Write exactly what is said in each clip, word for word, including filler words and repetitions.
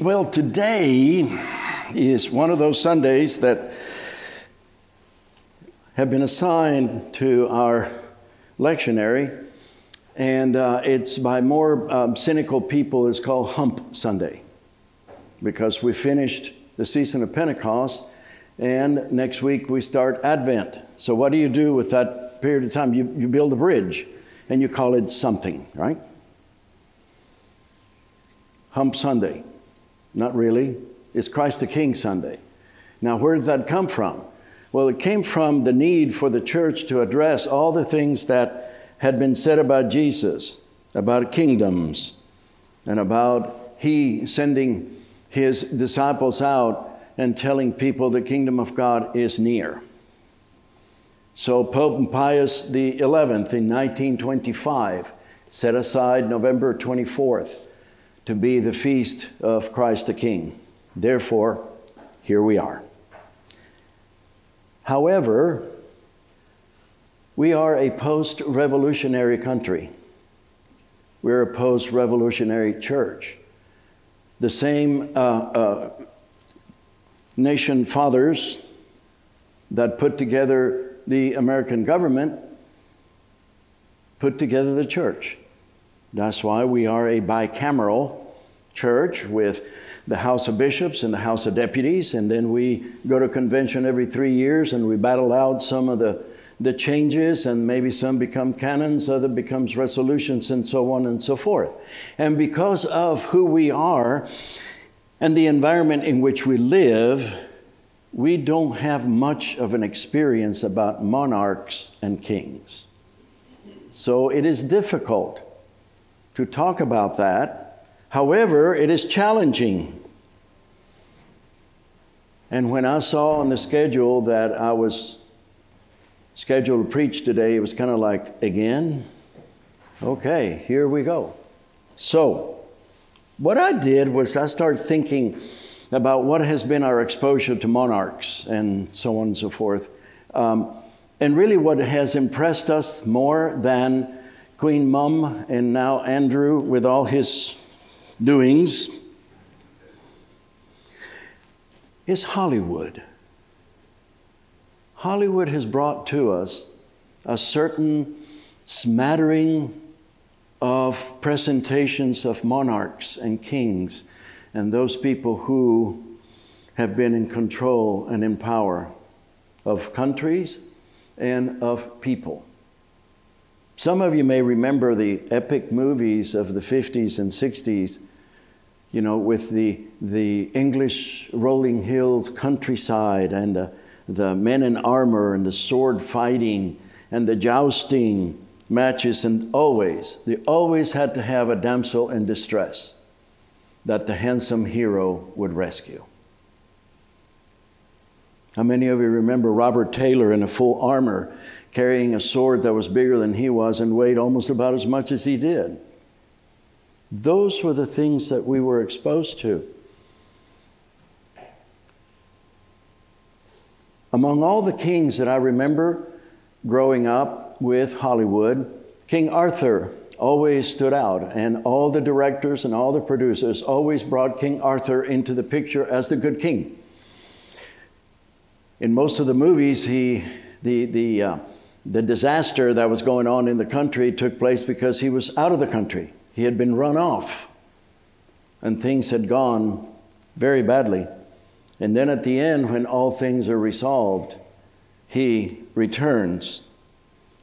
Well, today is one of those Sundays that have been assigned to our lectionary, and uh, it's by more um, cynical people, it's called Hump Sunday, because we finished the season of Pentecost, and next week we start Advent. So what do you do with that period of time? You, you build a bridge, and you call it something, right? Hump Sunday. Not really. It's Christ the King Sunday. Now, where did that come from? Well, it came from the need for the church to address all the things that had been said about Jesus, about kingdoms, and about he sending his disciples out and telling people the kingdom of God is near. So Pope Pius the eleventh in nineteen twenty-five set aside November twenty-fourth to be the feast of Christ the King. Therefore, here we are. However, we are a post-revolutionary country. We're a post-revolutionary church. The same uh, uh, nation fathers that put together the American government put together the church. That's why we are a bicameral church with the House of Bishops and the House of Deputies, and then we go to convention every three years and we battle out some of the, the changes, and maybe some become canons, other becomes resolutions, and so on and so forth. And because of who we are and the environment in which we live, we don't have much of an experience about monarchs and kings. So it is difficult to talk about that. However, it is challenging. And when I saw on the schedule that I was scheduled to preach today, it was kind of like, again? Okay, here we go. So, what I did was I started thinking about what has been our exposure to monarchs and so on and so forth. Um, and really what has impressed us more than Queen Mum, and now Andrew with all his doings, is Hollywood. Hollywood has brought to us a certain smattering of presentations of monarchs and kings and those people who have been in control and in power of countries and of people. Some of you may remember the epic movies of the fifties and sixties, you know, with the the English rolling hills countryside and the, the men in armor and the sword fighting and the jousting matches, and always, they always had to have a damsel in distress that the handsome hero would rescue. How many of you remember Robert Taylor in a full armor, carrying a sword that was bigger than he was and weighed almost about as much as he did? Those were the things that we were exposed to. Among all the kings that I remember growing up with Hollywood, King Arthur always stood out, and all the directors and all the producers always brought King Arthur into the picture as the good king. In most of the movies, he the the uh, the disaster that was going on in the country took place because he was out of the country. He had been run off, and things had gone very badly. And then at the end, when all things are resolved, he returns.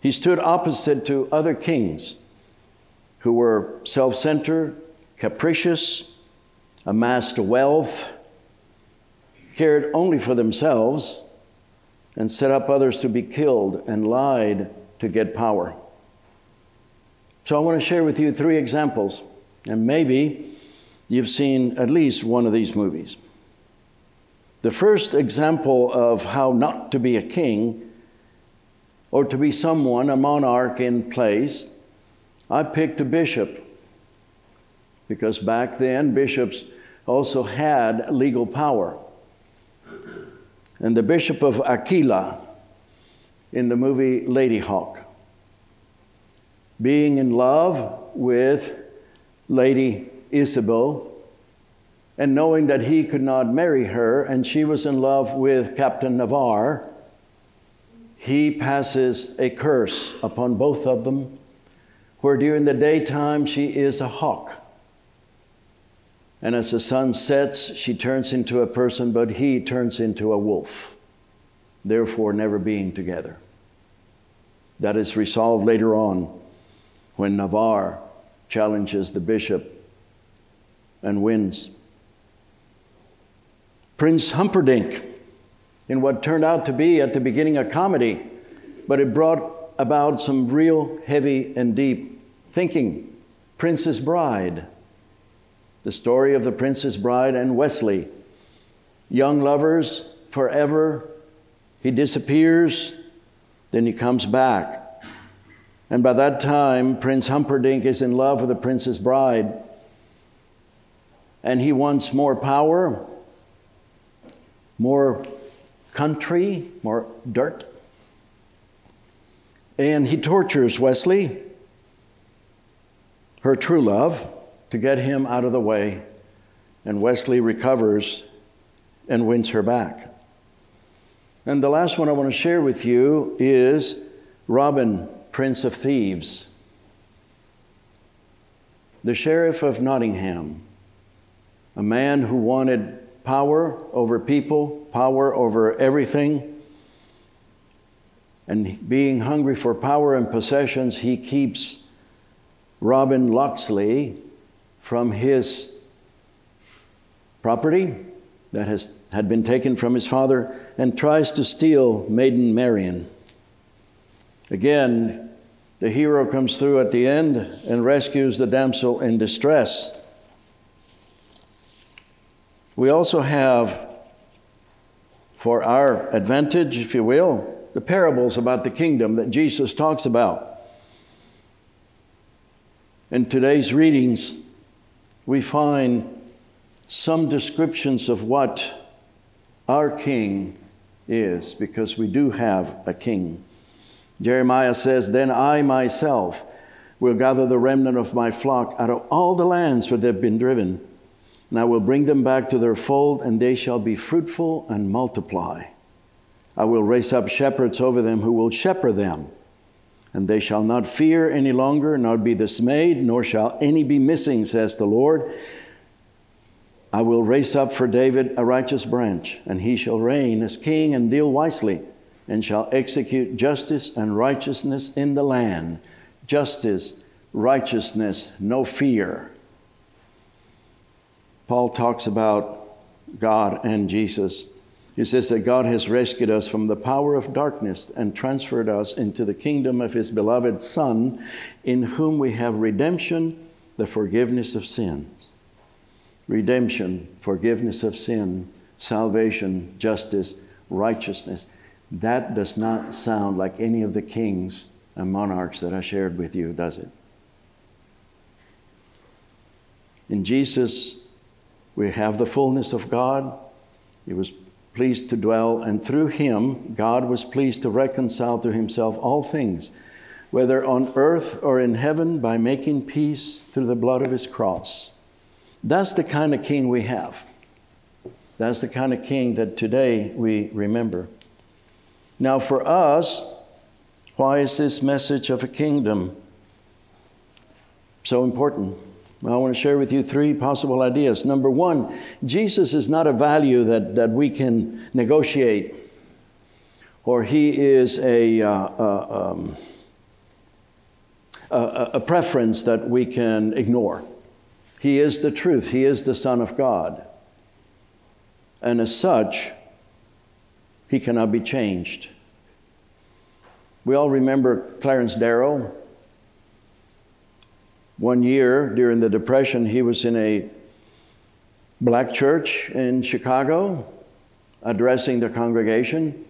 He stood opposite to other kings who were self-centered, capricious, amassed wealth, cared only for themselves, and set up others to be killed and lied to get power. So I want to share with you three examples, and maybe you've seen at least one of these movies. The first example of how not to be a king or to be someone, a monarch in place, I picked a bishop, because back then bishops also had legal power. And the Bishop of Aquila in the movie Lady Hawk, being in love with Lady Isabel and knowing that he could not marry her and she was in love with Captain Navarre, he passes a curse upon both of them, where during the daytime she is a hawk. And as the sun sets, she turns into a person, but he turns into a wolf, therefore never being together. That is resolved later on when Navarre challenges the bishop and wins. Prince Humperdinck, in what turned out to be at the beginning a comedy, but it brought about some real heavy and deep thinking. Princess Bride, the story of the Princess Bride and Wesley. Young lovers forever. He disappears, then he comes back. And by that time, Prince Humperdinck is in love with the Princess Bride. And he wants more power, more country, more dirt. And he tortures Wesley, her true love, to get him out of the way. And Wesley recovers and wins her back. And the last one I want to share with you is Robin, Prince of Thieves. The Sheriff of Nottingham, a man who wanted power over people, power over everything. And being hungry for power and possessions, he keeps Robin Loxley from his property that has had been taken from his father and tries to steal Maiden Marian. Again, the hero comes through at the end and rescues the damsel in distress. We also have, for our advantage, if you will, the parables about the kingdom that Jesus talks about. In today's readings, we find some descriptions of what our king is, because we do have a king. Jeremiah says, "Then I myself will gather the remnant of my flock out of all the lands where they've been driven, and I will bring them back to their fold, and they shall be fruitful and multiply. I will raise up shepherds over them who will shepherd them, and they shall not fear any longer, nor be dismayed, nor shall any be missing, says the Lord. I will raise up for David a righteous branch, and he shall reign as king and deal wisely, and shall execute justice and righteousness in the land." Justice, righteousness, no fear. Paul talks about God and Jesus. He says that God has rescued us from the power of darkness and transferred us into the kingdom of his beloved Son, in whom we have redemption, the forgiveness of sins. Redemption, forgiveness of sin, salvation, justice, righteousness. That does not sound like any of the kings and monarchs that I shared with you, does it? In Jesus, we have the fullness of God. He was pleased to dwell, and through him, God was pleased to reconcile to himself all things, whether on earth or in heaven, by making peace through the blood of his cross. That's the kind of king we have. That's the kind of king that today we remember. Now for us, why is this message of a kingdom so important? Well, I want to share with you three possible ideas. Number one, Jesus is not a value that, that we can negotiate, or he is a, uh, uh, um, a, a preference that we can ignore. He is the truth. He is the Son of God. And as such, he cannot be changed. We all remember Clarence Darrow. One year during the Depression, he was in a black church in Chicago addressing the congregation.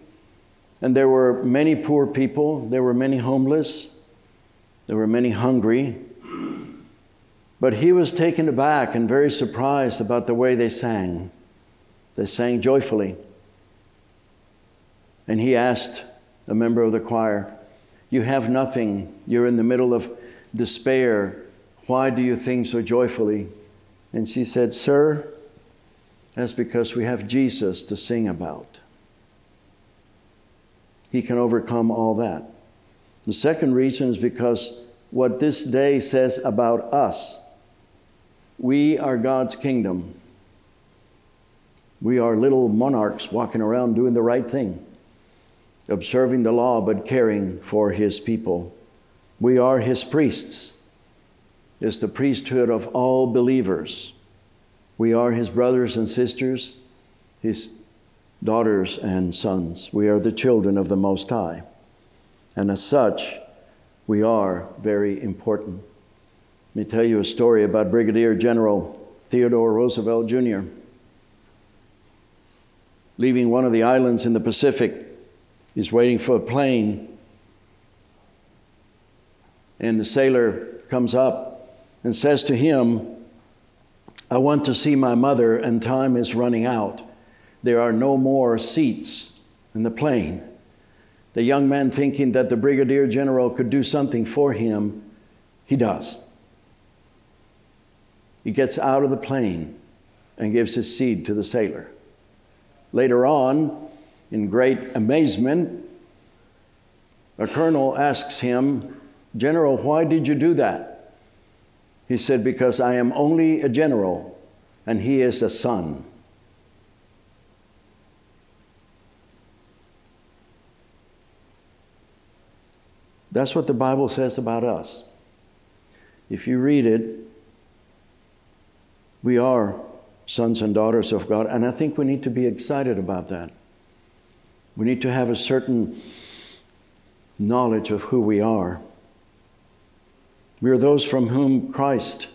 And there were many poor people. There were many homeless. There were many hungry. But he was taken aback and very surprised about the way they sang. They sang joyfully. And he asked a member of the choir, "You have nothing. You're in the middle of despair. Why do you sing so joyfully?" And she said, "Sir, That's because we have Jesus to sing about. He can overcome all that. The second reason is because what this day says about us, we are God's kingdom. We are little monarchs walking around doing the right thing, observing the law but caring for his people. We are his priests. It's the priesthood of all believers. We are his brothers and sisters, his daughters and sons. We are the children of the Most High. And as such, we are very important. Let me tell you a story about Brigadier General Theodore Roosevelt, Junior Leaving one of the islands in the Pacific, he's waiting for a plane. And the sailor comes up and says to him, "I want to see my mother, and time is running out. There are no more seats in the plane." The young man, thinking that the Brigadier General could do something for him, he does. He gets out of the plane and gives his seat to the sailor. Later on, in great amazement, a colonel asks him, "General, why did you do that?" He said, "Because I am only a general, and he is a son." That's what the Bible says about us. If you read it, we are sons and daughters of God, and I think we need to be excited about that. We need to have a certain knowledge of who we are. We are those from whom Christ,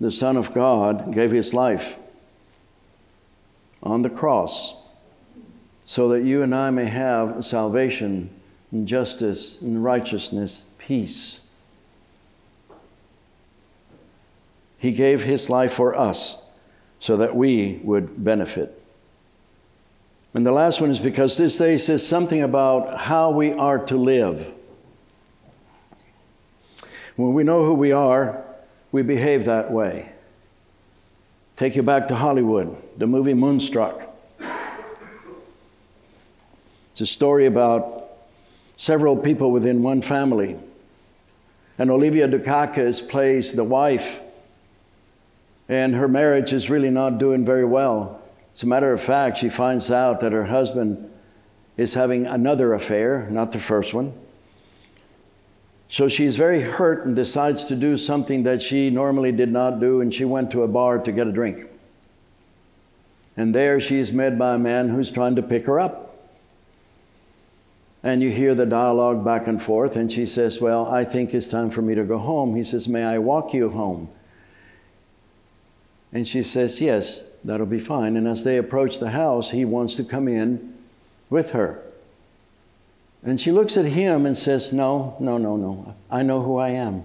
the Son of God, gave his life on the cross so that you and I may have salvation and justice and righteousness, peace. He gave his life for us so that we would benefit. And the last one is because this day says something about how we are to live. When we know who we are, we behave that way. Take you back to Hollywood, the movie Moonstruck. It's a story about several people within one family. And Olivia Dukakis plays the wife, and her marriage is really not doing very well. As a matter of fact, she finds out that her husband is having another affair, not the first one. So she's very hurt and decides to do something that she normally did not do, and she went to a bar to get a drink. And there she is met by a man who's trying to pick her up. And you hear the dialogue back and forth, and she says, "Well, I think it's time for me to go home." He says, "May I walk you home?" And she says, "Yes, that'll be fine." And as they approach the house, he wants to come in with her. And she looks at him and says, "No, no, no, no. I know who I am."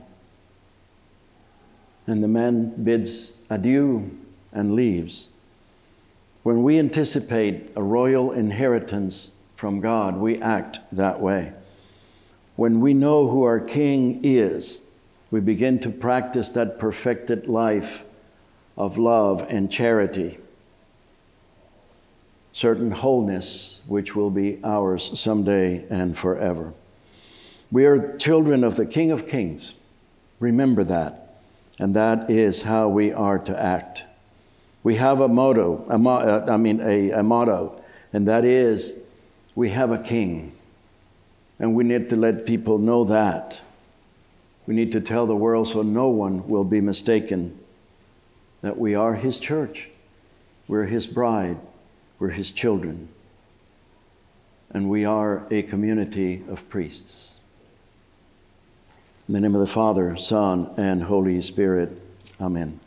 And the man bids adieu and leaves. When we anticipate a royal inheritance from God, we act that way. When we know who our King is, we begin to practice that perfected life of love and charity, certain wholeness which will be ours someday and forever. We are children of the King of Kings. Remember that. And that is how we are to act. We have a motto, a mo- uh, I mean a, a motto, and that is, we have a king. And we need to let people know that. We need to tell the world so no one will be mistaken that we are his church. We're his bride. We're his children, and we are a community of priests. In the name of the Father, Son, and Holy Spirit, amen.